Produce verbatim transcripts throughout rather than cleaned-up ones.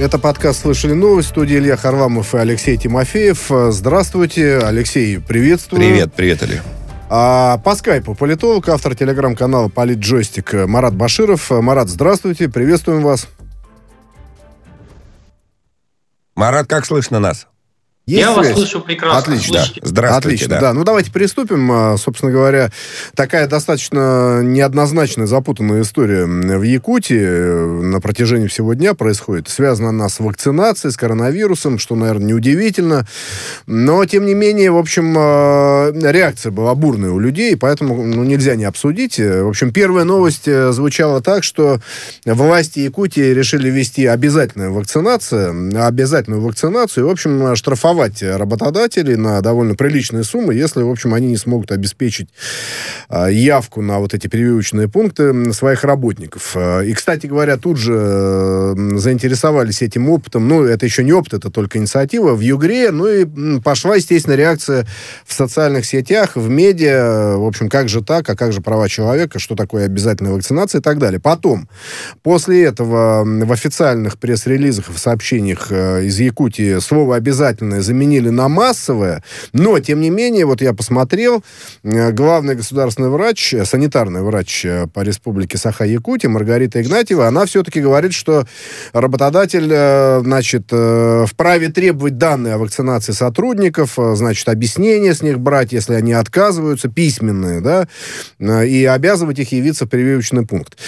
Это подкаст «Слышали новость». В студии Илья Харламов и Алексей Тимофеев. Здравствуйте, Алексей, приветствую. Привет, привет, Илья. А по скайпу политолог, автор телеграм-канала «Политджойстик» Марат Баширов. Марат, здравствуйте, приветствуем вас. Марат, как слышно нас? Есть Я связь? Вас слышу прекрасно. Отлично. Да. Здравствуйте. Отлично, да. да. Ну, давайте приступим. Собственно говоря, такая достаточно неоднозначная, запутанная история в Якутии на протяжении всего дня происходит. Связана она с вакцинацией, с коронавирусом, что, наверное, неудивительно. Но, тем не менее, в общем, реакция была бурная у людей, поэтому ну, нельзя не обсудить. В общем, первая новость звучала так, что власти Якутии решили ввести обязательную вакцинацию, обязательную вакцинацию, и, в общем, штрафовать работодателей на довольно приличные суммы, если, в общем, они не смогут обеспечить явку на вот эти прививочные пункты своих работников. И, кстати говоря, тут же заинтересовались этим опытом. Ну, это еще не опыт, это только инициатива в Югре. Ну и пошла, естественно, реакция в социальных сетях, в медиа. В общем, как же так, а как же права человека, что такое обязательная вакцинация и так далее. Потом, после этого в официальных пресс-релизах, в сообщениях из Якутии слово «обязательное» заменили на массовое, но, тем не менее, вот я посмотрел, главный государственный врач, санитарный врач по республике Саха-Якутия Маргарита Игнатьева, она все-таки говорит, что работодатель, значит, вправе требовать данные о вакцинации сотрудников, значит, объяснения с них брать, если они отказываются, письменные, да, и обязывать их явиться в прививочный пункт.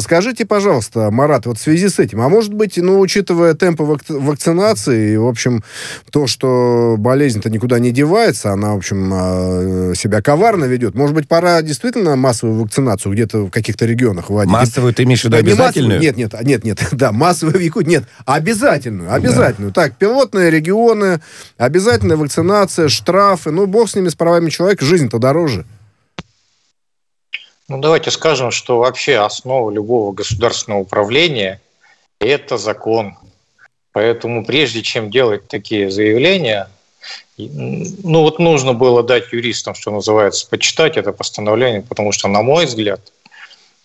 Скажите, пожалуйста, Марат, вот в связи с этим, а может быть, ну, учитывая темпы вакцинации, в общем, то, что болезнь-то никуда не девается, она, в общем, себя коварно ведет. Может быть, пора действительно массовую вакцинацию где-то в каких-то регионах вводить? Массовую ты имеешь в виду обязательную? Нет, нет, нет, нет, да, массовую в Якутии, нет, обязательную, обязательную. Да. Так, пилотные регионы, обязательная вакцинация, штрафы, ну, бог с ними, с правами человека, жизнь-то дороже. Ну, давайте скажем, что вообще основа любого государственного управления – это закон. Поэтому прежде чем делать такие заявления, ну вот нужно было дать юристам, что называется, почитать это постановление, потому что, на мой взгляд,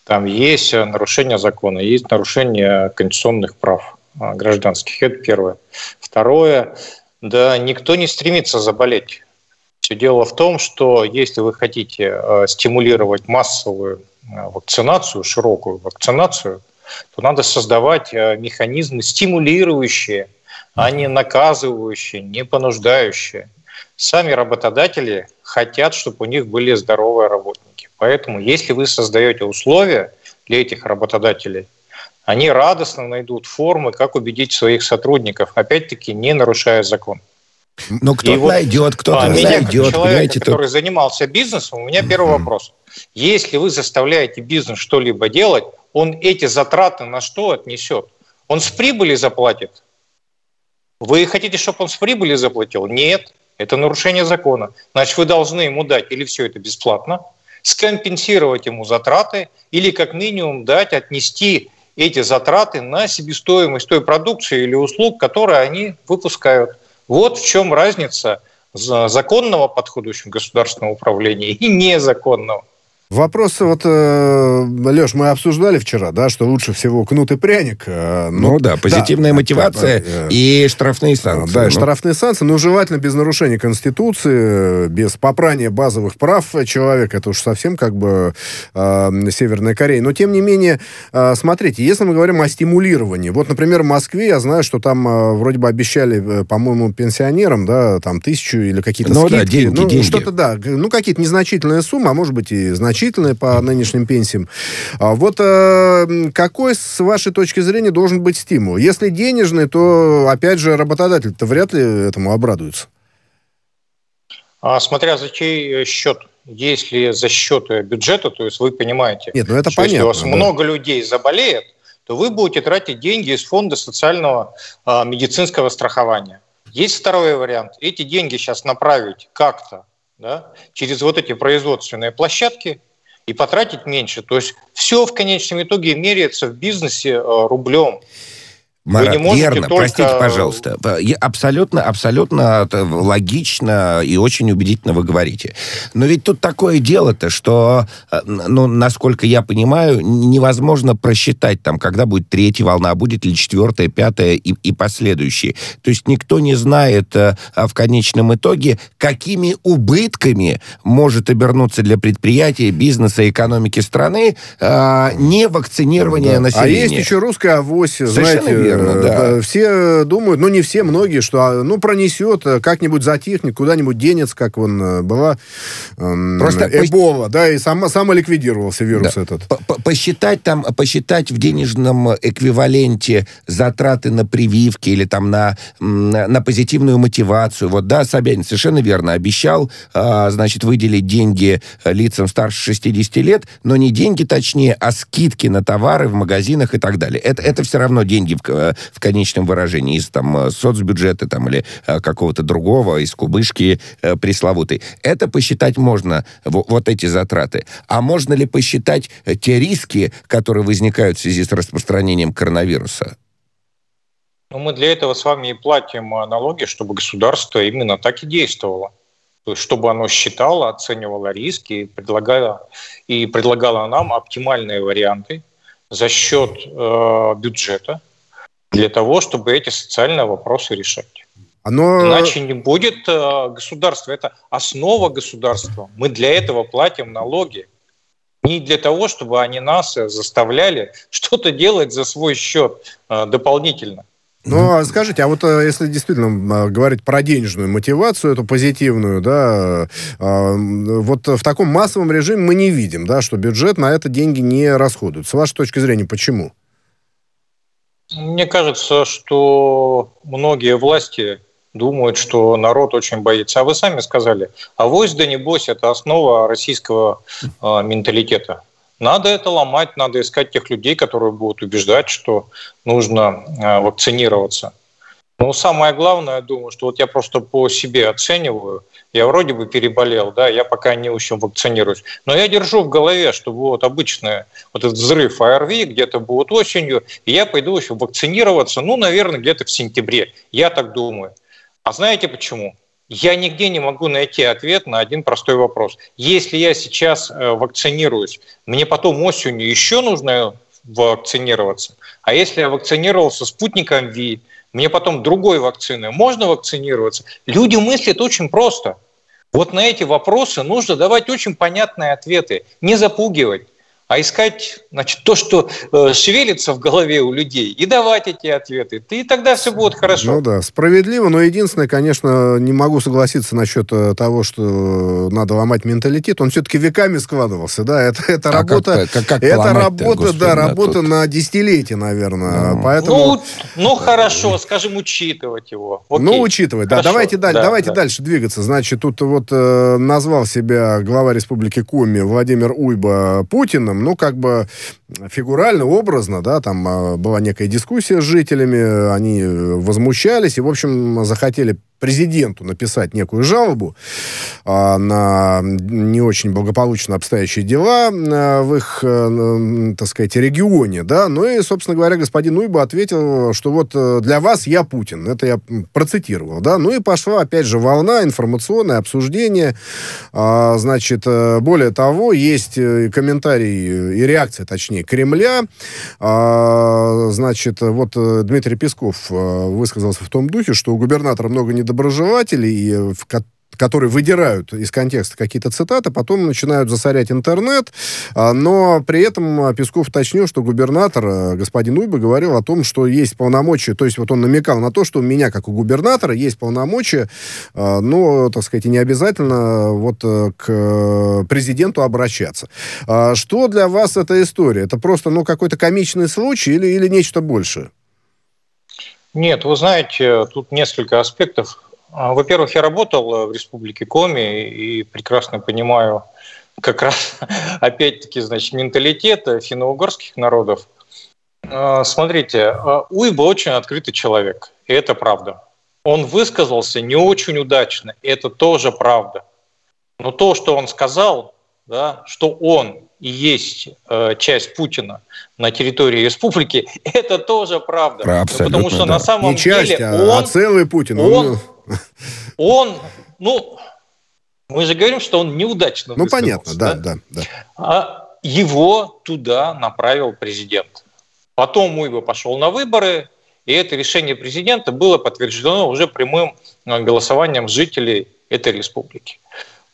там есть нарушение закона, есть нарушение конституционных прав гражданских. Это первое. Второе, да, никто не стремится заболеть. Все дело в том, что если вы хотите стимулировать массовую вакцинацию, широкую вакцинацию, то надо создавать механизмы стимулирующие, а не наказывающие, не понуждающие. Сами работодатели хотят, чтобы у них были здоровые работники. Поэтому если вы создаете условия для этих работодателей, они радостно найдут формы, как убедить своих сотрудников, опять-таки не нарушая закон. Но кто-то вот найдет, кто-то не найдет. Как человек, который тут... занимался бизнесом, у меня первый mm-hmm. вопрос. Если вы заставляете бизнес что-либо делать, он эти затраты на что отнесет? Он с прибыли заплатит? Вы хотите, чтобы он с прибыли заплатил? Нет, это нарушение закона. Значит, вы должны ему дать или все это бесплатно, скомпенсировать ему затраты, или как минимум дать, отнести эти затраты на себестоимость той продукции или услуг, которые они выпускают. Вот в чем разница законного подхода государственного управления и незаконного. Вопрос, вот, Леш, мы обсуждали вчера, да, что лучше всего кнут и пряник. Ну, ну да, позитивная да, мотивация да, да, и штрафные санкции. Да, ну. штрафные санкции, но желательно без нарушения Конституции, без попрания базовых прав человека. Это уж совсем как бы э, Северная Корея. Но, тем не менее, э, смотрите, если мы говорим о стимулировании. Вот, например, в Москве, я знаю, что там э, вроде бы обещали, по-моему, пенсионерам, да, там тысячу или какие-то ну, скидки. Да, деньги, ну, деньги. Что-то, да, ну, какие-то незначительные суммы, а может быть и значительные. По нынешним пенсиям. Вот какой, с вашей точки зрения, должен быть стимул? Если денежный, то, опять же, работодатель-то вряд ли этому обрадуется. Смотря за чей счет. Если за счет бюджета, то есть вы понимаете, Нет, ну это что понятно, если у вас да. много людей заболеет, то вы будете тратить деньги из фонда социального медицинского страхования. Есть второй вариант. Эти деньги сейчас направить как-то Да, через вот эти производственные площадки и потратить меньше. То есть все в конечном итоге меряется в бизнесе рублем. Марат, верно, только... простите, пожалуйста. Абсолютно, абсолютно логично и очень убедительно вы говорите. Но ведь тут такое дело-то, что, ну, насколько я понимаю, невозможно просчитать, там, когда будет третья волна, будет ли четвертая, пятая и, и последующие. То есть никто не знает в конечном итоге, какими убытками может обернуться для предприятия, бизнеса и экономики страны невакцинирование да. населения. А есть еще русская авось, совершенно знаете... Верно. Да. Все думают, ну, не все, многие, что, ну, пронесет, как-нибудь затихнет, куда-нибудь денется, как он была просто Эбола, по... да, и сама, самоликвидировался вирус да. этот. Посчитать там, посчитать в денежном эквиваленте затраты на прививки или там на, на позитивную мотивацию. Вот, да, Собянин совершенно верно обещал, значит, выделить деньги лицам старше шестидесяти лет, но не деньги, точнее, а скидки на товары в магазинах и так далее. Это, это все равно деньги в в конечном выражении из там соцбюджета там, или какого-то другого, из кубышки пресловутой. Это посчитать можно, вот эти затраты. А можно ли посчитать те риски, которые возникают в связи с распространением коронавируса? Ну, мы для этого с вами и платим налоги, чтобы государство именно так и действовало. То есть, чтобы оно считало, оценивало риски и предлагало, и предлагало нам оптимальные варианты за счет э, бюджета, для того, чтобы эти социальные вопросы решать. Оно... Иначе не будет э, государства. Это основа государства. Мы для этого платим налоги. Не для того, чтобы они нас заставляли что-то делать за свой счет э, дополнительно. Ну, а скажите, а вот если действительно говорить про денежную мотивацию, эту позитивную, да, вот в таком массовом режиме мы не видим, да, что бюджет на это деньги не расходует. С вашей точки зрения, почему? Мне кажется, что многие власти думают, что народ очень боится. А вы сами сказали, авось да небось, это основа российского э, менталитета. Надо это ломать, надо искать тех людей, которые будут убеждать, что нужно э, вакцинироваться. Но самое главное, я думаю, что вот я просто по себе оцениваю, я вроде бы переболел, да, я пока не очень вакцинируюсь, но я держу в голове, что вот обычный вот этот взрыв ОРВИ где-то будет осенью, и я пойду еще вакцинироваться, ну, наверное, где-то в сентябре, я так думаю. А знаете почему? Я нигде не могу найти ответ на один простой вопрос. Если я сейчас вакцинируюсь, мне потом осенью еще нужно вакцинироваться, а если я вакцинировался спутником ВИ, мне потом другой вакцины. Можно вакцинироваться? Люди мыслят очень просто. Вот на эти вопросы нужно давать очень понятные ответы, не запугивать, а искать, значит, то, что э, шевелится в голове у людей, и давать эти ответы. И тогда все будет хорошо. Ну да, справедливо, но единственное, конечно, не могу согласиться насчет того, что надо ломать менталитет. Он все-таки веками складывался, да, это, это а работа, как, как это работа, господи, да, работа тут... на десятилетие, наверное. Ну, поэтому... ну, ну хорошо, скажем, учитывать его. Окей. Ну, учитывать, хорошо. Да, давайте, да, давайте да. дальше двигаться. Значит, тут вот э, назвал себя глава Республики Коми Владимир Уйба Путиным. Ну, как бы фигурально, образно, да, там была некая дискуссия с жителями, они возмущались и, в общем, захотели президенту написать некую жалобу а, на не очень благополучно обстоящие дела а, в их, а, так сказать, регионе, да, ну и, собственно говоря, господин Уйба ответил, что вот для вас я Путин, это я процитировал, да, ну и пошла, опять же, волна информационное обсуждение, а, значит, более того, есть комментарий и реакция, точнее, Кремля, а, значит, вот Дмитрий Песков высказался в том духе, что у губернатора много не доброжелателей, которые выдирают из контекста какие-то цитаты, потом начинают засорять интернет, но при этом Песков уточнил, что губернатор, господин Уйба, говорил о том, что есть полномочия, то есть вот он намекал на то, что у меня, как у губернатора, есть полномочия, но, так сказать, не обязательно вот к президенту обращаться. Что для вас эта история? Это просто, ну, какой-то комичный случай или, или нечто большее? Нет, вы знаете, тут несколько аспектов. Во-первых, я работал в Республике Коми и прекрасно понимаю как раз, опять-таки, значит, менталитет финно-угорских народов. Смотрите, Уйба очень открытый человек, и это правда. Он высказался не очень удачно, это тоже правда. Но то, что он сказал, да, что он есть часть Путина на территории республики, это тоже правда. Абсолютно, потому что да. на самом Не часть, деле а, он, а целый Путин. Он, он, ну, мы же говорим, что он неудачно Ну, понятно, да, да, да. да. А его туда направил президент. Потом Уйба пошел на выборы, и это решение президента было подтверждено уже прямым голосованием жителей этой республики.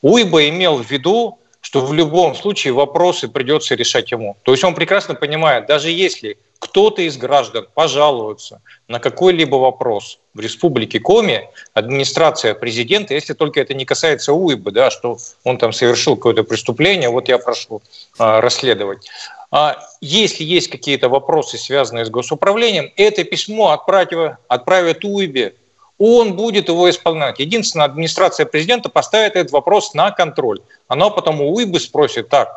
Уйба имел в виду, что в любом случае вопросы придется решать ему. То есть он прекрасно понимает, даже если кто-то из граждан пожалуется на какой-либо вопрос в Республике Коми, администрация президента, если только это не касается Уйбы, да, что он там совершил какое-то преступление, вот я прошу а, расследовать. А если есть какие-то вопросы, связанные с госуправлением, это письмо отправят, отправят Уйбе. Он будет его исполнять. Единственное, администрация президента поставит этот вопрос на контроль. Она потом у Уйбы спросит: так,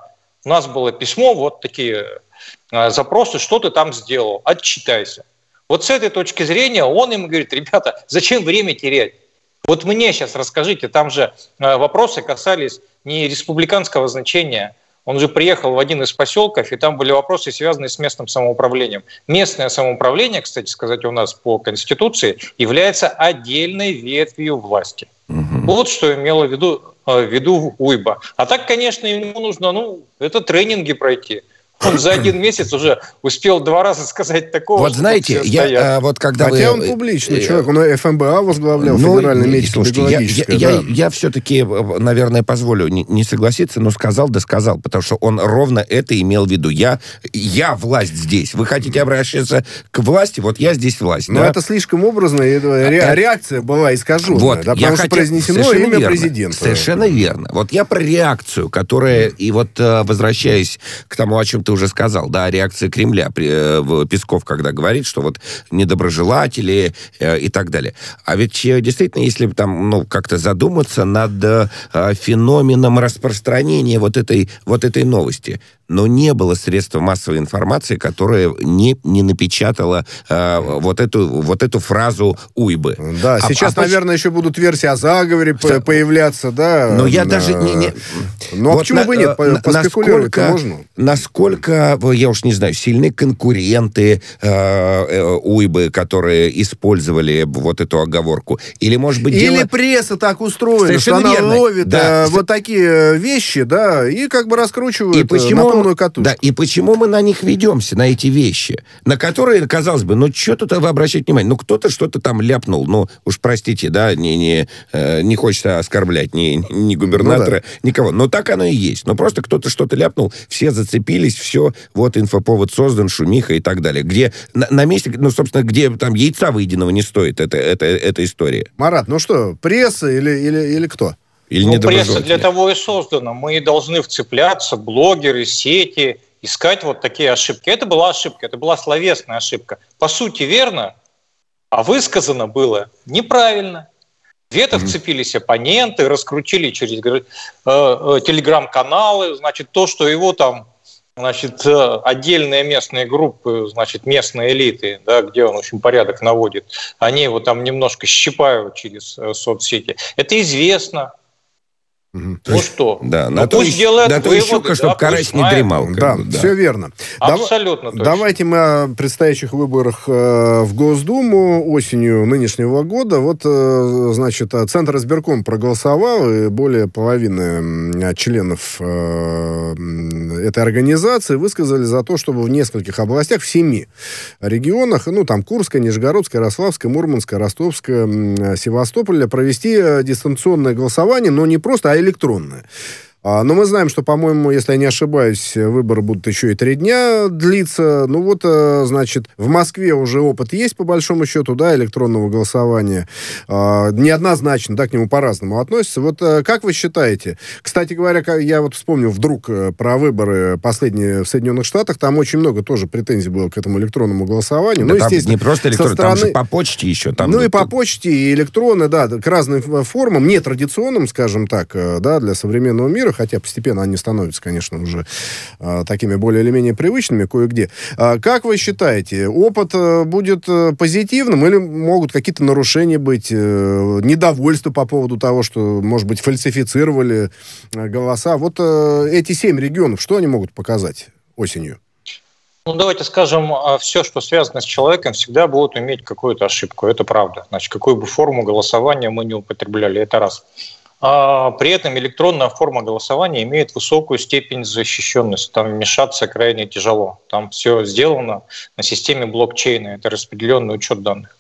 у нас было письмо, вот такие запросы, что ты там сделал, отчитайся. Вот с этой точки зрения он им говорит: ребята, зачем время терять? Вот мне сейчас расскажите, там же вопросы касались не республиканского значения. Он же приехал в один из поселков, и там были вопросы, связанные с местным самоуправлением. Местное самоуправление, кстати сказать, у нас по Конституции является отдельной ветвью власти. Угу. Вот что имело в виду, в виду Уйба. А так, конечно, ему нужно, ну, это тренинги пройти. Он за один месяц уже успел два раза сказать такого. Вот знаете, я, а, вот когда Хотя вы, он публичный э, человек, он ФМБА возглавлял, ну, федеральное медицинское биологическое. Я, я, да. я, я все-таки, наверное, позволю не, не согласиться, но сказал, да сказал, потому что он ровно это имел в виду. Я, я власть здесь. Вы хотите обращаться к власти, вот я здесь власть. Но да? это слишком образно, это ре, а, реакция была искаженная. Вот, да, потому я что хотел, произнесено имя верно, президента. Совершенно верно. Вот я про реакцию, которая, и вот возвращаясь к тому, о чем ты уже сказал, да, реакция Кремля, Песков, когда говорит, что вот недоброжелатели и так далее. А ведь действительно, если там, ну, как-то задуматься над феноменом распространения вот этой, вот этой новости, но не было средств массовой информации, которое не, не напечатало э, вот, эту, вот эту фразу Уйбы. Да, а, сейчас, а, наверное, еще будут версии о заговоре что? появляться, да. Но я на... даже не... не... Ну, вот а почему на, бы нет? На, Поспекулировать можно. Насколько, я уж не знаю, сильны конкуренты э, э, Уйбы, которые использовали вот эту оговорку? Или, может быть, дело... Или пресса так устроена, Совершенно что верно. она ловит да. э, вот такие вещи, да, и как бы раскручивает. И почему... Да, и почему мы на них ведемся, на эти вещи, на которые, казалось бы, ну, что тут обращать внимание? Ну, кто-то что-то там ляпнул, ну, уж простите, да, не, не, э, не хочется оскорблять ни, ни губернатора, ну, да. никого. Но так оно и есть. Но просто кто-то что-то ляпнул, все зацепились, все, вот инфоповод создан, шумиха и так далее. Где на, на месте, ну, собственно, где там яйца выеденного не стоит, это, это, эта история. Марат, ну что, пресса или, или, или кто? Или ну, пресса для того и создана. Мы должны вцепляться, блогеры, сети, искать вот такие ошибки. Это была ошибка, это была словесная ошибка. По сути, верно, а высказано было неправильно. Где-то mm-hmm. вцепились оппоненты, раскрутили через э, э, телеграм-каналы, значит, то, что его там, значит, э, отдельные местные группы, значит, местные элиты, да, где он очень порядок наводит, они его там немножко щипают через э, соцсети. Это известно. Ну есть, что, да, ну, на пусть то, делает на выводы, щука, да, чтобы карась не дремал. Да, да, все верно. Абсолютно Дав- точно. Давайте мы о предстоящих выборах э, в Госдуму осенью нынешнего года. Вот, э, значит, Центр избирком проголосовал, и более половины членов э, этой организации высказали за то, чтобы в нескольких областях, в семи регионах, ну, там, Курская, Нижегородская, Ярославская, Мурманская, Ростовская, Севастополь, провести дистанционное голосование, но не просто, а электронная. А, но мы знаем, что, по-моему, если я не ошибаюсь, выборы будут еще и три дня длиться. Ну вот, а, значит, в Москве уже опыт есть, по большому счету, да, электронного голосования. А, неоднозначно, да, к нему по-разному относятся. Вот а, как вы считаете? Кстати говоря, я вот вспомнил вдруг про выборы последние в Соединенных Штатах. Там очень много тоже претензий было к этому электронному голосованию. Да, ну, там не просто электронно, стороны... там же по почте еще. Там ну и по почте, и электронно, да, к разным формам, нетрадиционным, скажем так, да, для современного мира. хотя постепенно они становятся, конечно, уже э, такими более или менее привычными кое-где. А как вы считаете, опыт э, будет э, позитивным или могут какие-то нарушения быть, э, недовольство по поводу того, что, может быть, фальсифицировали э, голоса? Вот э, эти семь регионов, что они могут показать осенью? Ну, давайте скажем, все, что связано с человеком, всегда будут иметь какую-то ошибку. Это правда. Значит, какую бы форму голосования мы не употребляли, это раз. А при этом электронная форма голосования имеет высокую степень защищенности. Там вмешаться крайне тяжело. Там все сделано на системе блокчейна. Это распределенный учет данных.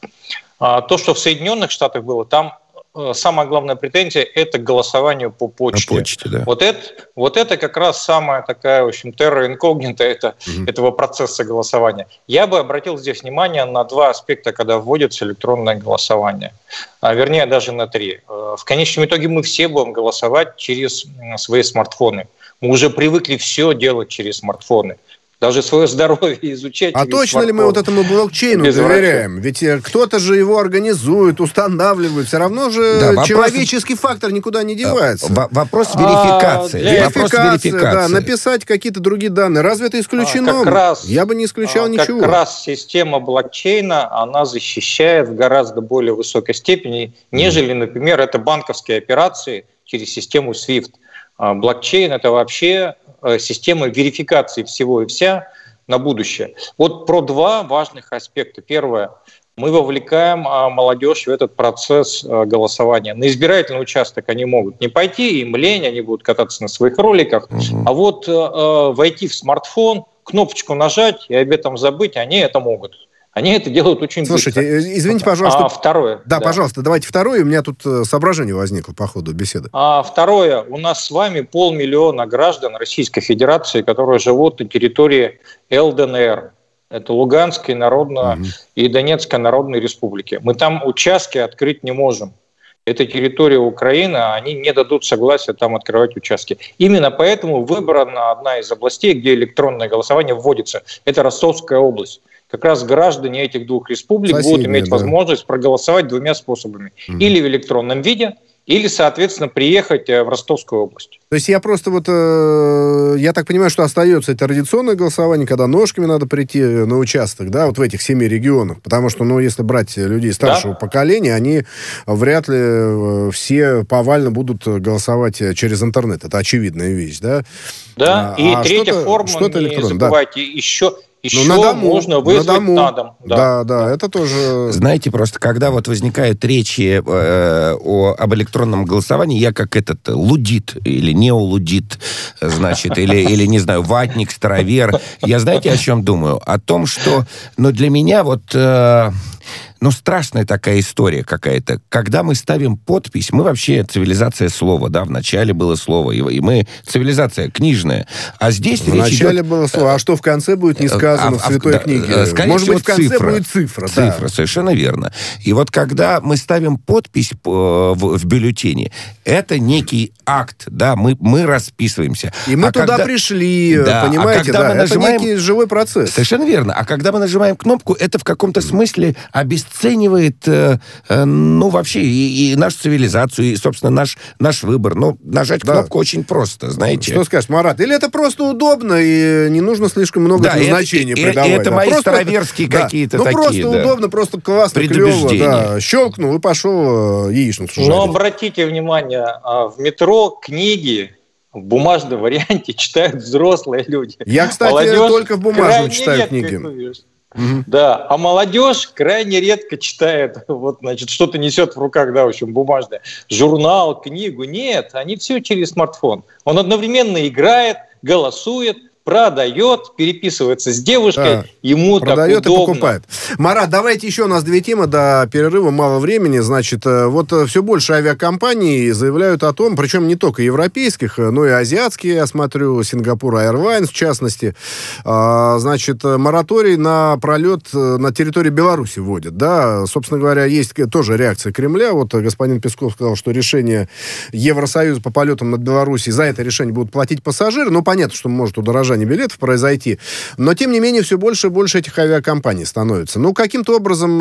А то, что в Соединенных Штатах было, там самая главная претензия – это к голосованию по почте. По почте, да. Вот это, вот это как раз самая такая, в общем, терра инкогнита это, угу. этого процесса голосования. Я бы обратил здесь внимание на два аспекта, когда вводится электронное голосование. А вернее, даже на три. В конечном итоге мы все будем голосовать через свои смартфоны. Мы уже привыкли все делать через смартфоны. Даже свое здоровье изучать. А точно смартфон. Ли мы вот этому блокчейну без доверяем? Врача. Ведь кто-то же его организует, устанавливает. Все равно же да, вопрос... человеческий фактор никуда не девается. В- вопрос верификации. А, вопрос верификации, верификации. Да, написать какие-то другие данные. Разве это исключено? А, как раз, Я бы не исключал а, ничего. Как раз система блокчейна, она защищает в гораздо более высокой степени, нежели, например, это банковские операции через систему свифт. Блокчейн – это вообще система верификации всего и вся на будущее. Вот про два важных аспекта. Первое – мы вовлекаем молодежь в этот процесс голосования. На избирательный участок они могут не пойти, им лень, они будут кататься на своих роликах. Угу. А вот э, войти в смартфон, кнопочку нажать и об этом забыть, они это могут. Они это делают очень Слушайте, быстро. Слушайте, извините, пожалуйста. А, второе. Да, да, пожалуйста, давайте второе. У меня тут соображение возникло по ходу беседы. А второе. У нас с вами полмиллиона граждан Российской Федерации, которые живут на территории ЛДНР. Это Луганская народная mm-hmm. и Донецкая народные республики. Мы там участки открыть не можем. Это территория Украины, они не дадут согласия там открывать участки. Именно поэтому выбрана одна из областей, где электронное голосование вводится. Это Ростовская область. Как раз граждане этих двух республик Соседние, будут иметь да. возможность проголосовать двумя способами. Mm-hmm. Или в электронном виде, или, соответственно, приехать в Ростовскую область. То есть я просто вот... Э, я так понимаю, что остается и традиционное голосование, когда ножками надо прийти на участок, да, вот в этих семи регионах. Потому что, ну, если брать людей старшего да. поколения, они вряд ли все повально будут голосовать через интернет. Это очевидная вещь, да? Да, а, и а третья что-то, форма, что-то не забывайте, да. еще... Еще на дому, можно вызвать на, дому. на дом. Да. да, да, это тоже... Знаете, просто когда вот возникают речи э, о, об электронном голосовании, я как этот лудит или неолудит, значит, или, или, не знаю, ватник, старовер, я знаете, о чем думаю? О том, что, ну, для меня вот... Э, Но страшная такая история какая-то. Когда мы ставим подпись, мы вообще цивилизация слова, да, вначале было слово, и мы цивилизация книжная. А здесь вначале речь идет... Вначале было слово, а что в конце будет, не сказано а, в Святой да, книге. Скорее Может всего, быть, в конце цифра. будет цифра. Цифра, да. совершенно верно. И вот когда мы ставим подпись в бюллетене, это некий акт, да, мы, мы расписываемся. И мы а туда когда... пришли, да, понимаете, а когда да, мы нажимаем... это некий живой процесс. Совершенно верно. А когда мы нажимаем кнопку, это в каком-то смысле обесценивается, оценивает, ну, вообще и, и нашу цивилизацию, и, собственно, наш, наш выбор. Но нажать да. кнопку очень просто, знаете. Что скажешь, Марат? Или это просто удобно, и не нужно слишком много да, значения и, придавать. И это да. мои просто староверские это, какие-то да. такие. Ну, просто да. удобно, просто классно, клево. Да. Щелкнул и пошел яичницу жарить. Но обратите внимание, в метро книги в бумажном варианте читают взрослые люди. Я, кстати, Молодежь только в бумажном читаю книги. Mm-hmm. Да, а молодежь крайне редко читает, вот, значит, что-то несет в руках, да, в общем, бумажное, журнал, книгу. Нет, они все через смартфон. Он одновременно играет, голосует, продает, переписывается с девушкой, а, ему так удобно. Продает и покупает. Марат, давайте еще у нас две темы, до перерыва мало времени. Значит, вот все больше авиакомпаний заявляют о том, причем не только европейских, но и азиатские, я смотрю, Сингапур Airlines в частности, значит, мораторий на пролет на территории Беларуси вводят, да. Собственно говоря, есть тоже реакция Кремля. Вот господин Песков сказал, что решение Евросоюза по полетам над Беларусью, за это решение будут платить пассажиры. Ну, понятно, что может удорожать подорожание билетов произойти. Но, тем не менее, все больше и больше этих авиакомпаний становится. Ну, каким-то образом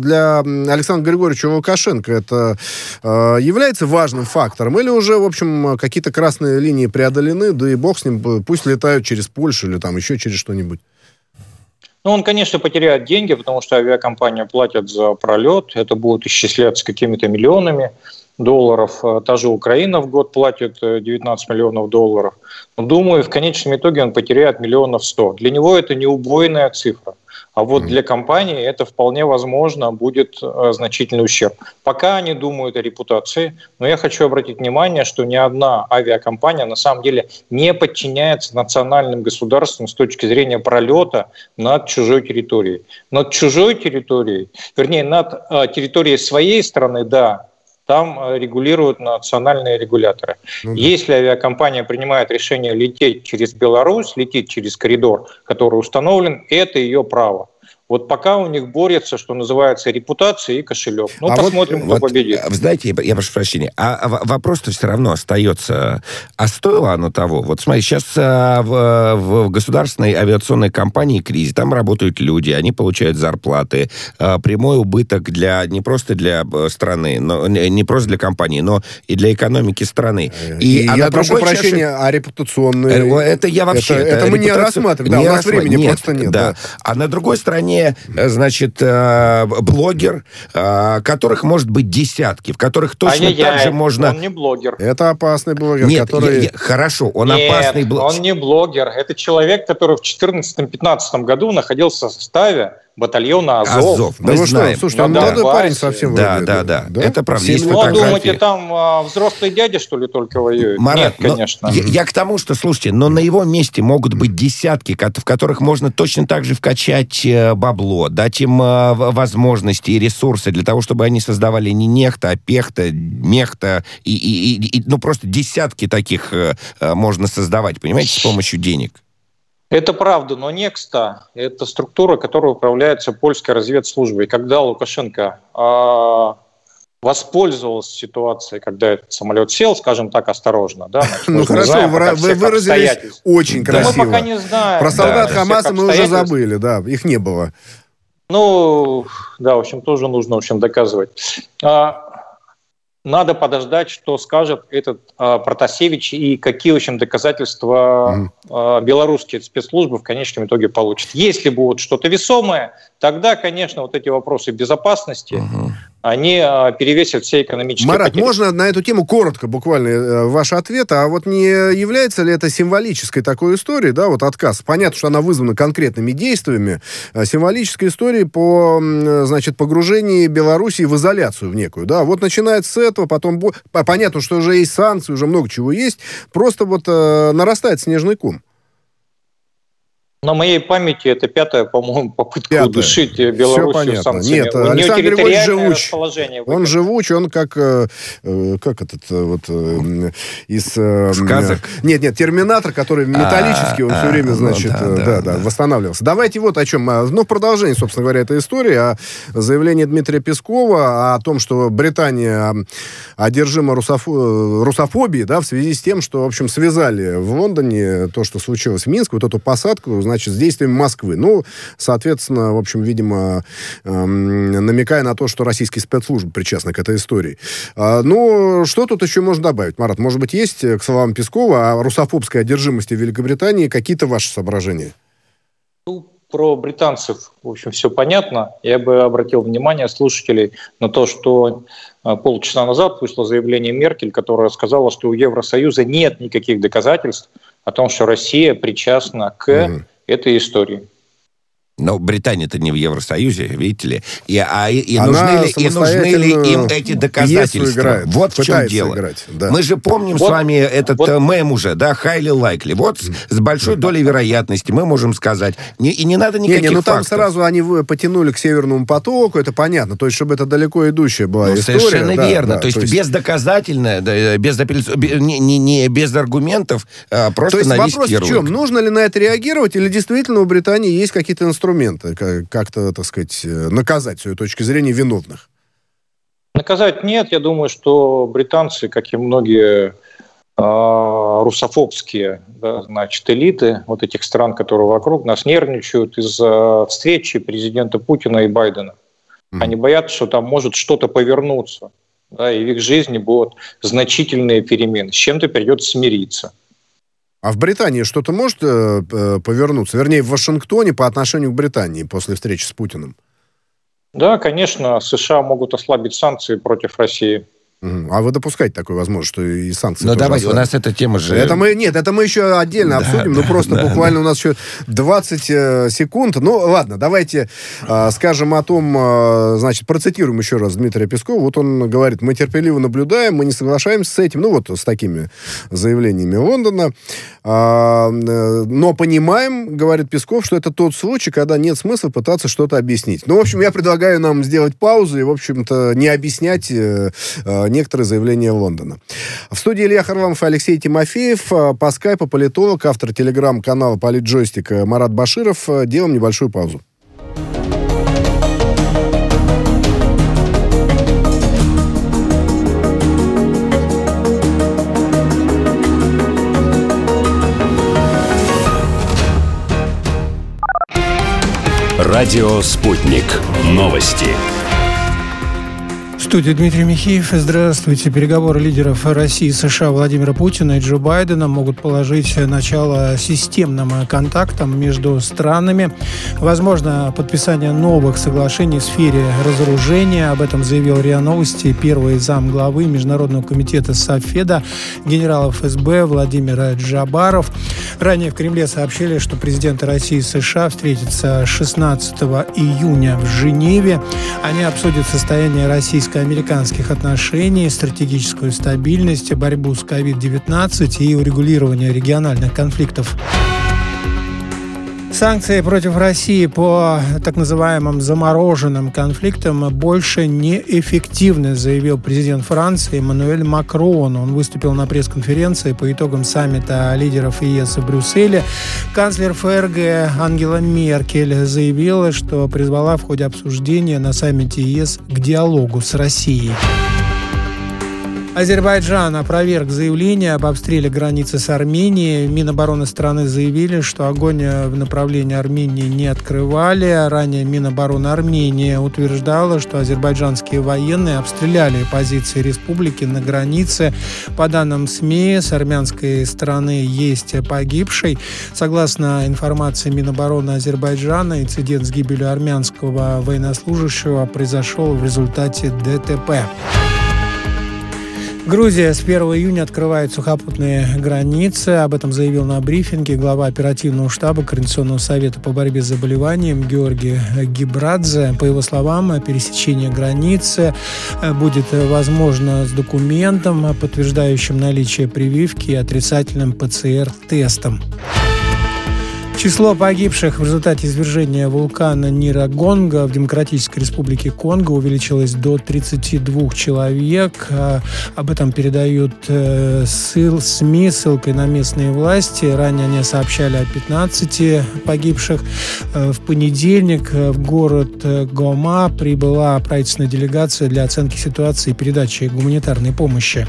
для Александра Григорьевича Лукашенко это является важным фактором? Или уже, в общем, какие-то красные линии преодолены, да и бог с ним, пусть летают через Польшу или там еще через что-нибудь? Ну, он, конечно, потеряет деньги, потому что авиакомпания платит за пролет, это будет исчисляться какими-то миллионами долларов. Та же Украина в год платит девятнадцать миллионов долларов. Думаю, в конечном итоге он потеряет миллионов сто. Для него это не убойная цифра. А вот для компании это вполне возможно будет значительный ущерб. Пока они думают о репутации, но я хочу обратить внимание, что ни одна авиакомпания на самом деле не подчиняется национальным государствам с точки зрения пролета над чужой территорией. Над чужой территорией, вернее, над территорией своей страны, да, там регулируют национальные регуляторы. Mm-hmm. Если авиакомпания принимает решение лететь через Беларусь, лететь через коридор, который установлен, это ее право. Вот пока у них борются, что называется, репутация и кошелек. Ну, а посмотрим, вот, кто вот, победит. Знаете, я прошу прощения, а вопрос-то все равно остается. А стоило оно того? Вот смотри, сейчас в, в государственной авиационной компании кризис. Там работают люди, они получают зарплаты. Прямой убыток для не просто для страны, но, не просто для компании, но и для экономики страны. И, и я прошу прощения, чаше... а репутационные... Это я вообще... Это, это, это мы репутацию... не рассматриваем, да, не у нас рассматр... времени нет, просто нет. Да. Да. А на другой стороне значит, блогер, которых может быть десятки, в которых точно а так я, же можно... Он не блогер. Это опасный блогер, Нет, который... Я, я, хорошо, он Нет, опасный блогер. он не блогер. Это человек, который в четырнадцатом-пятнадцатом году находился в составе батальона Азов. Азов. Мы да вы знаем. Что, слушайте, он молодой парень совсем. Да, да, да, да. Это правда. Есть ну, а думаете, там а, взрослые дяди, что ли, только воюют? Марат, Нет, конечно. Я, я к тому, что, слушайте, но на его месте могут быть десятки, в которых можно точно так же вкачать бабло, дать им возможности и ресурсы для того, чтобы они создавали не нехта, а пехта, мехта, и, и, и, ну, просто десятки таких можно создавать, понимаете, с помощью денег. Это правда, но Некста – это структура, которая управляется польской разведслужбой. И когда Лукашенко э, воспользовался ситуацией, когда этот самолет сел, скажем так, осторожно. Да, ну хорошо, вы выразились очень красиво. Мы пока не знаем. Про солдат Хамаса мы уже забыли, да, их не было. Ну, да, в общем, тоже нужно, в общем, доказывать. Надо подождать, что скажет этот э, Протасевич и какие, в общем, доказательства э, белорусские спецслужбы в конечном итоге получат. Если будет что-то весомое, тогда, конечно, вот эти вопросы безопасности, uh-huh. они э, перевесят все экономические Марат, потери. Можно на эту тему коротко буквально э, ваш ответ? А вот не является ли это символической такой историей, да, вот отказ? Понятно, что она вызвана конкретными действиями. Э, символической историей по, э, значит, погружению Белоруссии в изоляцию в некую, да. Вот начинается с этого. Потом понятно, что уже есть санкции, уже много чего есть. Просто вот э, нарастает снежный ком. На моей памяти это пятая, по-моему, попытка пятая. Удушить Белоруссию санкциями. Нет, Александр Григорьевич живуч. Он живуч, он как, э, как этот вот э, из... Э, Сказок? Нет, нет, терминатор, который металлический, а, он все а, время, значит, ну, да, да, да, да, да, восстанавливался. Давайте вот о чем. Ну, в продолжении, собственно говоря, этой истории, о заявлении Дмитрия Пескова о том, что Британия одержима русофо... русофобией, да, в связи с тем, что, в общем, связали в Лондоне то, что случилось в Минске, вот эту посадку, значит, значит, с действиями Москвы. Ну, соответственно, в общем, видимо, эм, намекая на то, что российские спецслужбы причастны к этой истории. А, ну, что тут еще можно добавить, Марат? Может быть, есть, к словам Пескова, о русофобской одержимости Великобритании какие-то ваши соображения? Ну, про британцев, в общем, все понятно. Я бы обратил внимание слушателей на то, что полчаса назад вышло заявление Меркель, которая сказала, что у Евросоюза нет никаких доказательств о том, что Россия причастна к... Mm-hmm. этой истории. Но Британия-то не в Евросоюзе, видите ли. И, а, и, нужны, ли, и нужны ли им эти доказательства? Играет, вот в чем дело. Играть, да. Мы же помним вот, с вами этот вот, мем уже, да, highly likely. Вот с, с большой долей вероятности мы можем сказать. Не, и не надо никаких не, не, ну, фактов. Там сразу они потянули к Северному потоку, это понятно. То есть, чтобы это далеко идущая была ну, история. Совершенно да, верно. Да, то есть, есть... бездоказательно, без, не, не, не, без аргументов, просто навести ярлык. То есть, вопрос ярлык. В чем? Нужно ли на это реагировать? Или действительно у Британии есть какие-то инструменты? Инструменты, как-то, так сказать, наказать с ее точки зрения виновных? Наказать нет. Я думаю, что британцы, как и многие русофобские, да, значит, элиты вот этих стран, которые вокруг нас нервничают из-за встречи президента Путина и Байдена. Они боятся, что там может что-то повернуться, да, и в их жизни будут значительные перемены. С чем-то придется смириться. А в Британии что-то может э, повернуться? Вернее, в Вашингтоне по отношению к Британии после встречи с Путиным? Да, конечно. США могут ослабить санкции против России. А вы допускаете такую возможность, что и санкции... Ну, давайте, у нас эта тема же... Это мы, нет, это мы еще отдельно да, обсудим, да, ну, просто да, буквально да. У нас еще двадцать секунд. Ну, ладно, давайте э, скажем о том, э, значит, процитируем еще раз Дмитрия Пескова. Вот он говорит, мы терпеливо наблюдаем, мы не соглашаемся с этим, ну, вот с такими заявлениями Лондона. Э, э, но понимаем, говорит Песков, что это тот случай, когда нет смысла пытаться что-то объяснить. Ну, в общем, я предлагаю нам сделать паузу и, в общем-то, не объяснять... Э, э, некоторые заявления Лондона. В студии Илья Харламов и Алексей Тимофеев. По скайпу политолог, автор телеграм-канала «Политджойстик» Марат Баширов. Делаем небольшую паузу. Радио «Спутник». Новости. В студии Дмитрий Михеев. Здравствуйте. Переговоры лидеров России, США Владимира Путина и Джо Байдена могут положить начало системным контактам между странами. Возможно, подписание новых соглашений в сфере разоружения. Об этом заявил РИА Новости первый замглавы Международного комитета Софеда генерал ФСБ Владимир Джабаров. Ранее в Кремле сообщили, что президенты России и США встретятся шестнадцатого июня в Женеве. Они обсудят состояние российской американских отношений, стратегическую стабильность, борьбу с ковид девятнадцать и урегулирование региональных конфликтов. Санкции против России по так называемым замороженным конфликтам больше не эффективны, заявил президент Франции Эммануэль Макрон. Он выступил на пресс-конференции по итогам саммита лидеров ЕС в Брюсселе. Канцлер ФРГ Ангела Меркель заявила, что призвала в ходе обсуждения на саммите ЕС к диалогу с Россией. Азербайджан опроверг заявление об обстреле границы с Арменией. Минобороны страны заявили, что огонь в направлении Армении не открывали. Ранее Минобороны Армении утверждала, что азербайджанские военные обстреляли позиции республики на границе. По данным СМИ, с армянской стороны есть погибший. Согласно информации Минобороны Азербайджана, инцидент с гибелью армянского военнослужащего произошел в результате ДТП. Грузия с первого июня открывает сухопутные границы. Об этом заявил на брифинге глава оперативного штаба Координационного совета по борьбе с заболеванием Георгий Гибрадзе. По его словам, пересечение границы будет возможно с документом, подтверждающим наличие прививки и отрицательным ПЦР-тестом. Число погибших в результате извержения вулкана Нирагонга в Демократической Республике Конго увеличилось до тридцати двух человек. Об этом передают СМИ ссылкой на местные власти. Ранее они сообщали о пятнадцати погибших. В понедельник в город Гома прибыла правительственная делегация для оценки ситуации и передачи гуманитарной помощи.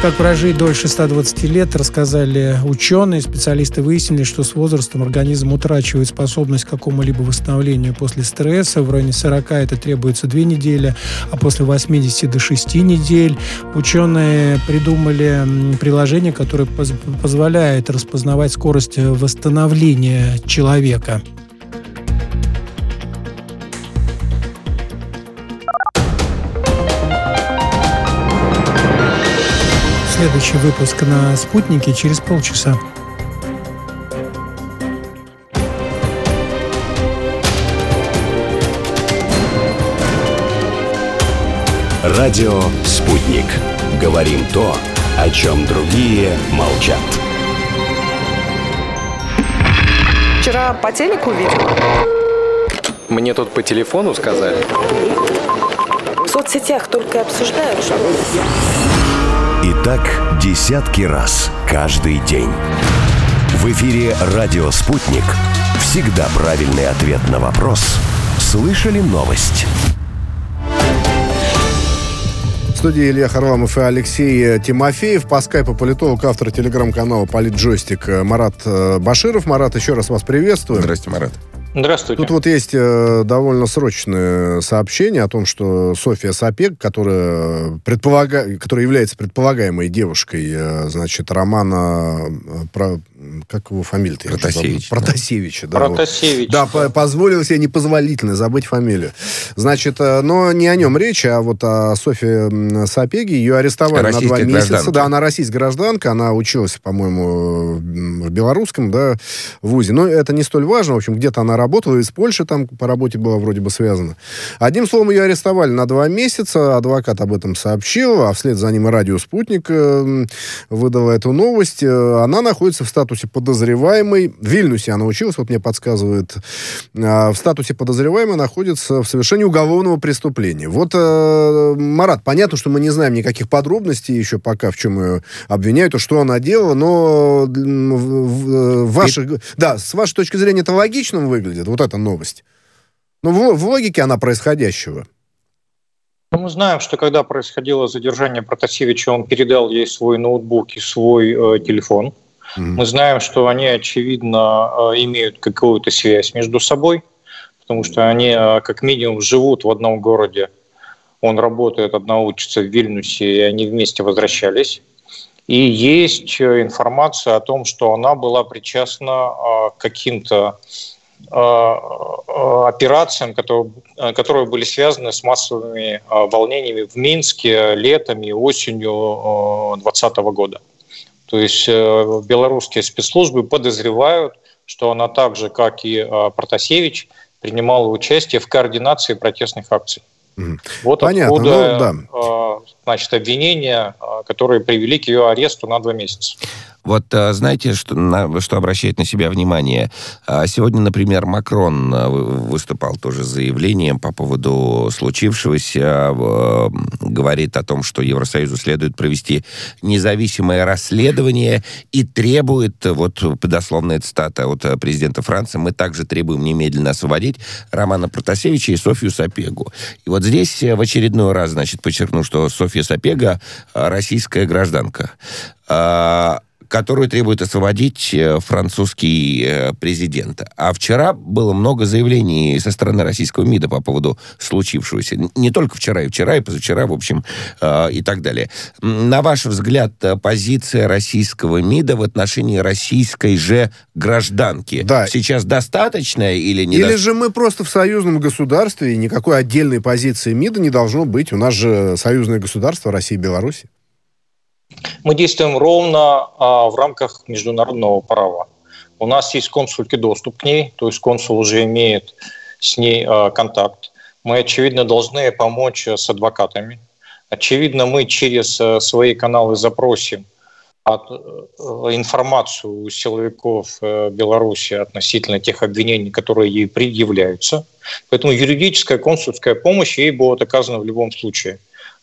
Как прожить дольше ста двадцати лет, рассказали ученые. Специалисты выяснили, что с возрастом организм утрачивает способность к какому-либо восстановлению после стресса. В районе сорока это требуется две недели, а после восьмидесяти до шести недель. Ученые придумали приложение, которое позволяет распознавать скорость восстановления человека. Следующий выпуск на «Спутнике» через полчаса. Радио «Спутник». Говорим то, о чем другие молчат. Вчера по телеку видел. Мне тут по телефону сказали. В соцсетях только и обсуждают, что... И так десятки раз каждый день. В эфире «Радио Спутник». Всегда правильный ответ на вопрос. Слышали новость? студии Илья Харламов и Алексей Тимофеев. По скайпу политолог, автор телеграм-канала «Политджойстик» Марат Баширов. Марат, еще раз вас приветствую. Здравствуйте, Марат. Здравствуйте. Тут вот есть довольно срочное сообщение о том, что Софья Сапега, которая, предполага... которая является предполагаемой девушкой, значит, Романа... Про... Как его фамилия-то? Протасевич. Протасевича, да. Протасевич. Да, вот. да, позволил себе непозволительно забыть фамилию. Значит, но не о нем речь, а вот о Софье Сапеге. Ее арестовали Российская на два месяца. Гражданка. Да, она российская гражданка, она училась, по-моему, в белорусском, да, вузе. Но это не столь важно. В общем, где-то она работала, из Польши там по работе была вроде бы связана. Одним словом, ее арестовали на два месяца. Адвокат об этом сообщил, а вслед за ним и Радио Спутник выдала эту новость. Она находится в статусе подозреваемой. В Вильнюсе она училась, вот мне подсказывает. В статусе подозреваемой находится в совершении уголовного преступления. Вот, Марат, понятно, что мы не знаем никаких подробностей еще пока, в чем ее обвиняют, что она делала, но ваших, и... да, с вашей точки зрения это логичным выглядит, вот эта новость. Но в, в логике она происходящего. Мы знаем, что когда происходило задержание Протасевича, он передал ей свой ноутбук и свой э, телефон. Мы знаем, что они, очевидно, имеют какую-то связь между собой, потому что они, как минимум, живут в одном городе. Он работает, одна учится в Вильнюсе, и они вместе возвращались. И есть информация о том, что она была причастна к каким-то операциям, которые были связаны с массовыми волнениями в Минске летом и осенью двадцатого года. То есть белорусские спецслужбы подозревают, что она так же, как и Протасевич, принимала участие в координации протестных акций. Mm-hmm. Вот понятно, откуда ну, да. значит, обвинения, которые привели к ее аресту на два месяца. Вот знаете, что, на, что обращает на себя внимание? Сегодня, например, Макрон выступал тоже с заявлением по поводу случившегося. Говорит о том, что Евросоюзу следует провести независимое расследование и требует, вот дословная цитата от президента Франции, мы также требуем немедленно освободить Романа Протасевича и Софью Сапегу. И вот здесь в очередной раз, значит, подчеркну, что Софья Сапега российская гражданка, которую требует освободить французский президент. А вчера было много заявлений со стороны российского МИДа по поводу случившегося. Не только вчера, и вчера, и позавчера, в общем, и так далее. На ваш взгляд, позиция российского МИДа в отношении российской же гражданки да. сейчас достаточная или не? Или до... же мы просто в союзном государстве, и никакой отдельной позиции МИДа не должно быть. У нас же союзное государство России и Беларуси. Мы действуем ровно а, в рамках международного права. У нас есть консульский доступ к ней, то есть консул уже имеет с ней а, контакт. Мы, очевидно, должны помочь с адвокатами. Очевидно, мы через а, свои каналы запросим от, а, информацию у силовиков а, Беларуси относительно тех обвинений, которые ей предъявляются. Поэтому юридическая консульская помощь ей будет оказана в любом случае.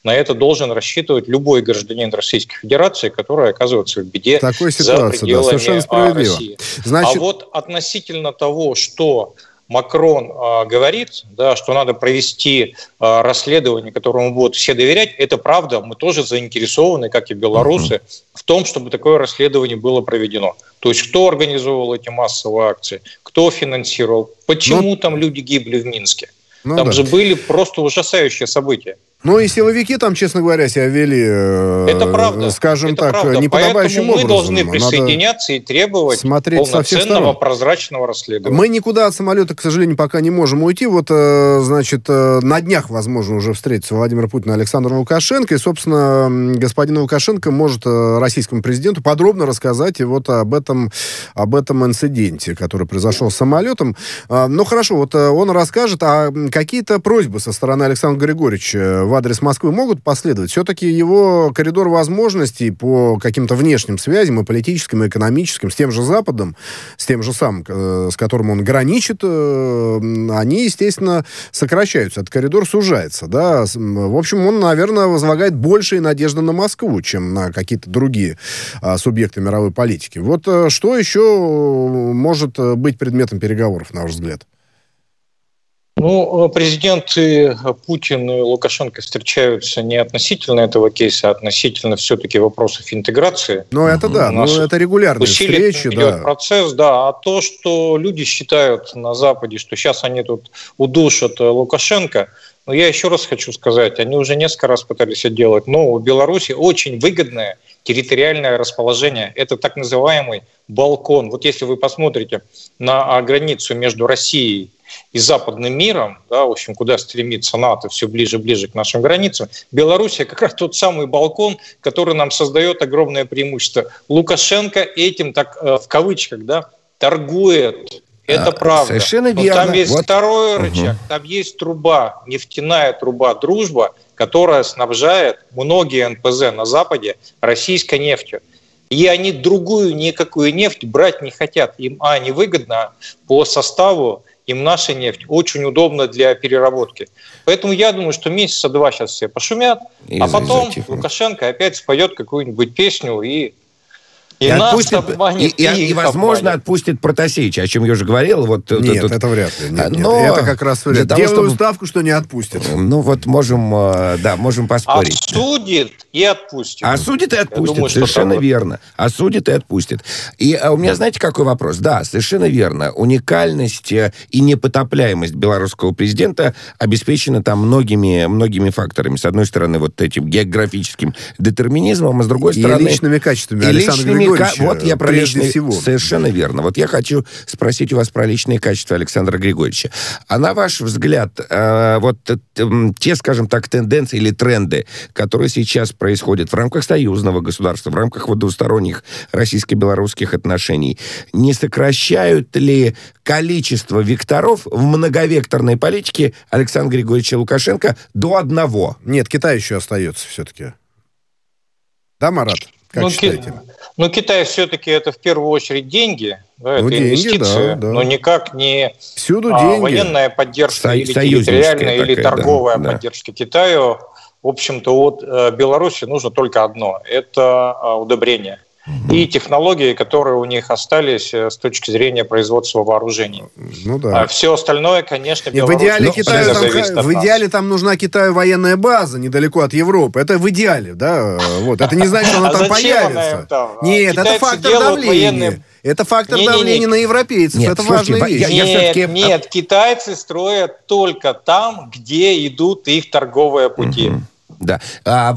На это должен рассчитывать любой гражданин Российской Федерации, который оказывается в беде такой ситуации, за пределами да, России. Значит... А вот относительно того, что Макрон а, говорит, да, что надо провести а, расследование, которому будут все доверять, это правда. Мы тоже заинтересованы, как и белорусы, mm-hmm. в том, чтобы такое расследование было проведено. То есть кто организовал эти массовые акции, кто финансировал, почему Но... там люди гибли в Минске. Ну, там да. же были просто ужасающие события. Ну и силовики там, честно говоря, себя вели, э, скажем это так, неподобающим Поэтому образом. Поэтому мы должны присоединяться Надо и требовать полноценного прозрачного расследования. Мы никуда от самолета, к сожалению, пока не можем уйти. Вот, э, значит, э, на днях, возможно, уже встретится Владимир Путин и Александр Лукашенко. И, собственно, господин Лукашенко может э, российскому президенту подробно рассказать и вот об этом, об этом инциденте, который произошел с самолетом. Э, ну хорошо, вот э, он расскажет, а какие-то просьбы со стороны Александра Григорьевича в адрес Москвы могут последовать? Все-таки его коридор возможностей по каким-то внешним связям, и политическим, и экономическим, с тем же Западом, с тем же самым, с которым он граничит, они, естественно, сокращаются. Этот коридор сужается. Да? В общем, он, наверное, возлагает большие надежды на Москву, чем на какие-то другие субъекты мировой политики. Вот что еще может быть предметом переговоров, на ваш взгляд? Ну, президенты Путин и Лукашенко встречаются не относительно этого кейса, а относительно все-таки вопросов интеграции. Ну, это да, но это регулярные встречи, да. Процесс, да. А то, что люди считают на Западе, что сейчас они тут удушат Лукашенко, но я еще раз хочу сказать, они уже несколько раз пытались это делать, но у Беларуси очень выгодное территориальное расположение. Это так называемый балкон. Вот если вы посмотрите на границу между Россией и западным миром, да, в общем, куда стремится НАТО все ближе и ближе к нашим границам, Беларусь как раз тот самый балкон, который нам создает огромное преимущество. Лукашенко этим, так в кавычках, да, торгует. Это правда. Совершенно верно. Но там есть вот второй рычаг, угу. Там есть труба, нефтяная труба «Дружба», которая снабжает многие эн пэ зэ на Западе российской нефтью. И они другую никакую нефть брать не хотят. Им, а, невыгодно по составу, им наша нефть очень удобна для переработки. Поэтому я думаю, что месяца два сейчас все пошумят, и а потом Лукашенко опять споет какую-нибудь песню и... И, и, отпустит, обманет, и, и, и, и возможно, обманет. Отпустит Протасевича, о чем я уже говорил. Вот, нет, тут, это вряд ли. Нет, нет. Это как раз вряд ли. Делаю чтобы... ставку, что не отпустит. Ну вот можем, да, можем поспорить. Осудит и отпустит. Осудит и отпустит, думаю, совершенно верно. Осудит и отпустит. И а у меня, знаете, какой вопрос? Да, совершенно верно. Уникальность и непотопляемость белорусского президента обеспечена там многими, многими факторами. С одной стороны, вот этим географическим детерминизмом, а с другой стороны... И личными качествами, Александр Григорьевич. Вот я про личные... всего. Совершенно верно. Вот я хочу спросить у вас про личные качества Александра Григорьевича. А на ваш взгляд, вот те, скажем так, тенденции или тренды, которые сейчас происходят в рамках союзного государства, в рамках вот двусторонних российско-белорусских отношений, не сокращают ли количество векторов в многовекторной политике Александра Григорьевича Лукашенко до одного? Нет, Китай еще остается все-таки. Да, Марат? Как ну, считаете? Ки... ну, Китай все-таки это в первую очередь деньги, да, ну, это деньги, инвестиции, да, да. Но никак не а, военная поддержка, Со- или территориальная, такая, или торговая да, поддержка да. Китаю. В общем-то, от э, Беларуси нужно только одно – это э, удобрение. Mm-hmm. И технологии, которые у них остались с точки зрения производства вооружений. Ну, да. А все остальное, конечно, Беларусь... В идеале, ну, Китаю там, в идеале там нужна Китаю военная база недалеко от Европы. Это в идеале, да? Вот. Это не значит, что она там появится. Нет, это фактор давления. Это фактор не, давления не, не. на европейцев. Нет, это слушайте, важная вещь. Я, я нет, нет, китайцы строят только там, где идут их торговые пути. Mm-hmm. Да. А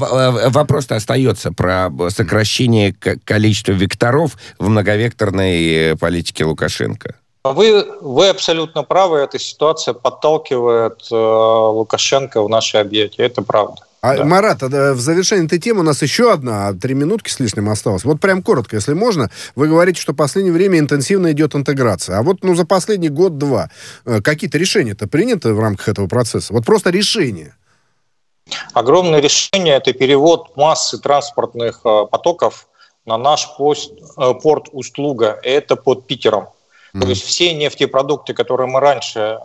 вопрос-то остается про сокращение количества векторов в многовекторной политике Лукашенко. Вы, вы абсолютно правы. Эта ситуация подталкивает э, Лукашенко в наши объятия. Это правда. А, да. Марат, в завершении этой темы у нас еще одна, три минутки с лишним осталось. Вот прям коротко, если можно. Вы говорите, что в последнее время интенсивно идет интеграция. А вот ну, за последний год-два какие-то решения-то приняты в рамках этого процесса? Вот просто решения. Огромное решение – это перевод массы транспортных потоков на наш пост, порт Услуга. Это под Питером. Mm-hmm. То есть все нефтепродукты, которые мы раньше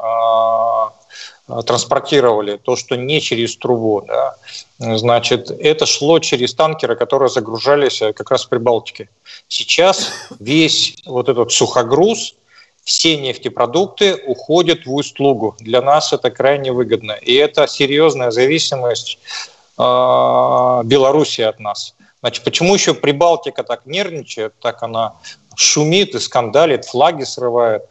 э, транспортировали, то, что не через трубу, да, значит, это шло через танкеры, которые загружались как раз в Прибалтике. Сейчас весь вот этот сухогруз, все нефтепродукты уходят в Услугу. Для нас это крайне выгодно. И это серьезная зависимость э, Беларуси от нас. Значит, почему еще Прибалтика так нервничает, так она шумит и скандалит, флаги срывает?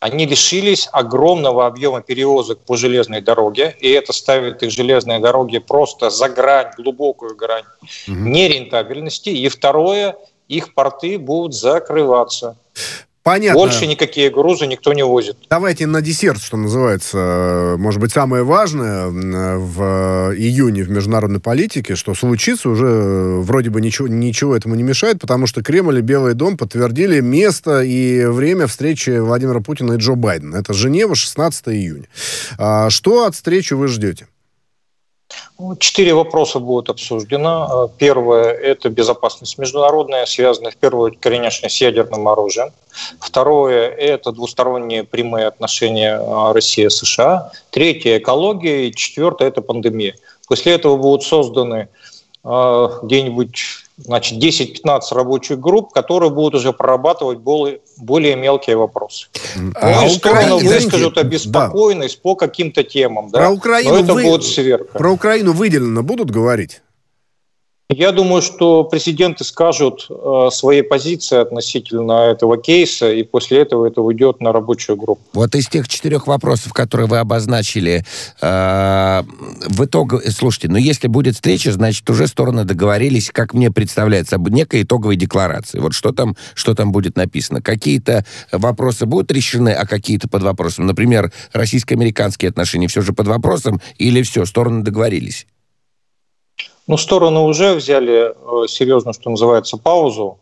Они лишились огромного объема перевозок по железной дороге, и это ставит их железные дороги просто за грань, глубокую грань mm-hmm. нерентабельности. И второе, их порты будут закрываться. Понятно. Больше никакие грузы никто не возит. Давайте на десерт, что называется. Может быть, самое важное в июне в международной политике, что случится уже вроде бы ничего, ничего этому не мешает, потому что Кремль и Белый дом подтвердили место и время встречи Владимира Путина и Джо Байдена. Это Женева, шестнадцатого июня. Что от встречи вы ждете? Четыре вопроса будут обсуждены. Первое – это безопасность международная, связанная в первую очередь, конечно, с ядерным оружием. Второе – это двусторонние прямые отношения Россия-США. Третье – экология. И четвертое – это пандемия. После этого будут созданы э, где-нибудь значит, десять-пятнадцать рабочих групп, которые будут уже прорабатывать более, более мелкие вопросы. А ну, стороны выскажут обеспокоенность да. по каким-то темам. Да? Про Украину Но это вы... будет сверка. Про Украину выделенно будут говорить? Я думаю, что президенты скажут э, свои позиции относительно этого кейса, и после этого это уйдет на рабочую группу. Вот из тех четырех вопросов, которые вы обозначили, э, в итоге, слушайте, ну если будет встреча, значит уже стороны договорились, как мне представляется, об некой итоговой декларации. Вот что там, что там будет написано. Какие-то вопросы будут решены, а какие-то под вопросом. Например, российско-американские отношения все же под вопросом, или все, стороны договорились? Ну, стороны уже взяли серьезную, что называется, паузу,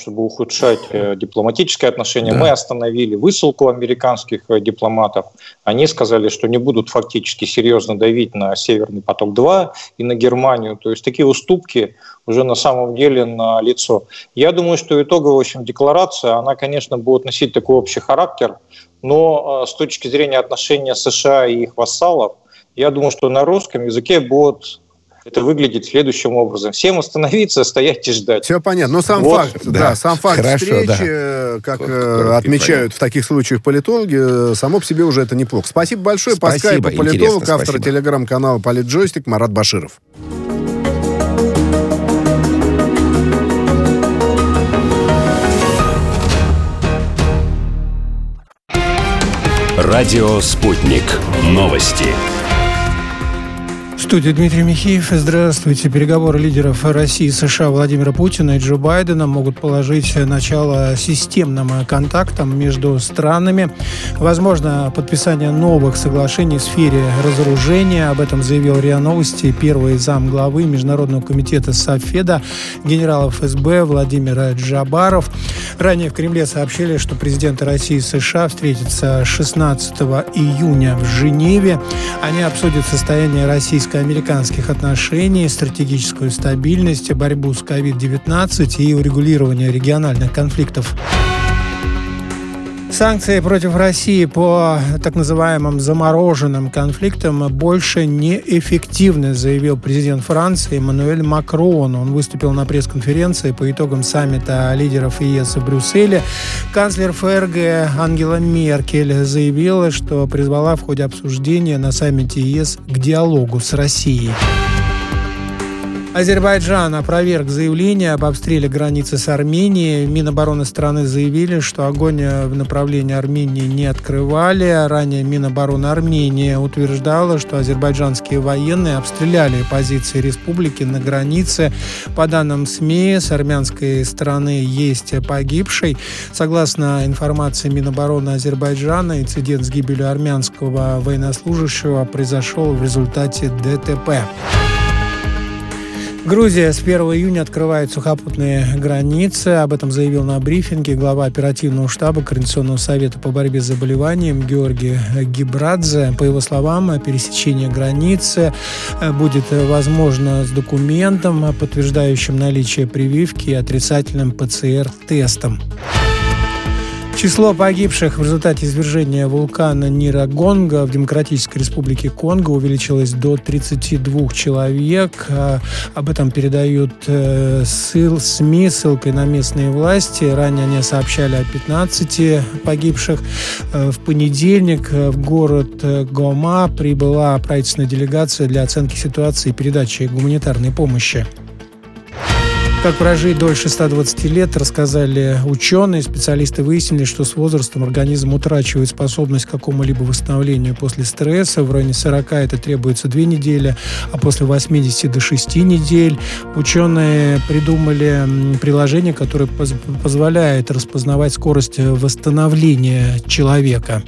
чтобы ухудшать дипломатические отношения. Да. Мы остановили высылку американских дипломатов. Они сказали, что не будут фактически серьезно давить на «Северный поток-два» и на Германию. То есть такие уступки уже на самом деле налицо. Я думаю, что итоговая, в общем, декларация, она, конечно, будет носить такой общий характер, но с точки зрения отношения США и их вассалов, я думаю, что на русском языке будет... Это выглядит следующим образом. Всем остановиться, стоять и ждать. Все понятно. Но сам вот, факт, да. да, сам факт Хорошо, встречи, да. как Коротко отмечают в таких случаях политологи, само по себе уже это неплохо. Спасибо большое. Спасибо. По скайпу политолог, Интересно, автор спасибо. телеграм-канала «Политджойстик» Марат Баширов. Радио «Спутник». Новости. В студии Дмитрий Михеев. Здравствуйте. Переговоры лидеров России, США Владимира Путина и Джо Байдена могут положить начало системным контактам между странами. Возможно, подписание новых соглашений в сфере разоружения. Об этом заявил РИА Новости первый замглавы Международного комитета Софеда генерал ФСБ Владимир Джабаров. Ранее в Кремле сообщили, что президенты России и США встретятся шестнадцатого июня в Женеве. Они обсудят состояние российского американских отношений, стратегическую стабильность, борьбу с ковид девятнадцать и урегулирование региональных конфликтов. Санкции против России по так называемым замороженным конфликтам больше неэффективны, заявил президент Франции Эммануэль Макрон. Он выступил на пресс-конференции по итогам саммита лидеров ЕС в Брюсселе. Канцлер ФРГ Ангела Меркель заявила, что призвала в ходе обсуждения на саммите ЕС к диалогу с Россией. Азербайджан опроверг заявление об обстреле границы с Арменией. Минобороны страны заявили, что огонь в направлении Армении не открывали. Ранее Минобороны Армении утверждала, что азербайджанские военные обстреляли позиции республики на границе. По данным СМИ, с армянской стороны есть погибший. Согласно информации Минобороны Азербайджана, инцидент с гибелью армянского военнослужащего произошел в результате ДТП. Грузия с первого июня открывает сухопутные границы. Об этом заявил на брифинге глава оперативного штаба Координационного совета по борьбе с заболеванием Георгий Гибрадзе. По его словам, пересечение границы будет возможно с документом, подтверждающим наличие прививки и отрицательным ПЦР-тестом. Число погибших в результате извержения вулкана Нирагонга в Демократической Республике Конго увеличилось до тридцати двух человек. Об этом передают СМИ ссылкой на местные власти. Ранее они сообщали о пятнадцати погибших. В понедельник в город Гома прибыла правительственная делегация для оценки ситуации и передачи гуманитарной помощи. Как прожить дольше ста двадцати лет, рассказали ученые. Специалисты выяснили, что с возрастом организм утрачивает способность к какому-либо восстановлению после стресса. В районе сорока это требуется две недели, а после восьмидесяти до шести недель. Ученые придумали приложение, которое позволяет распознавать скорость восстановления человека.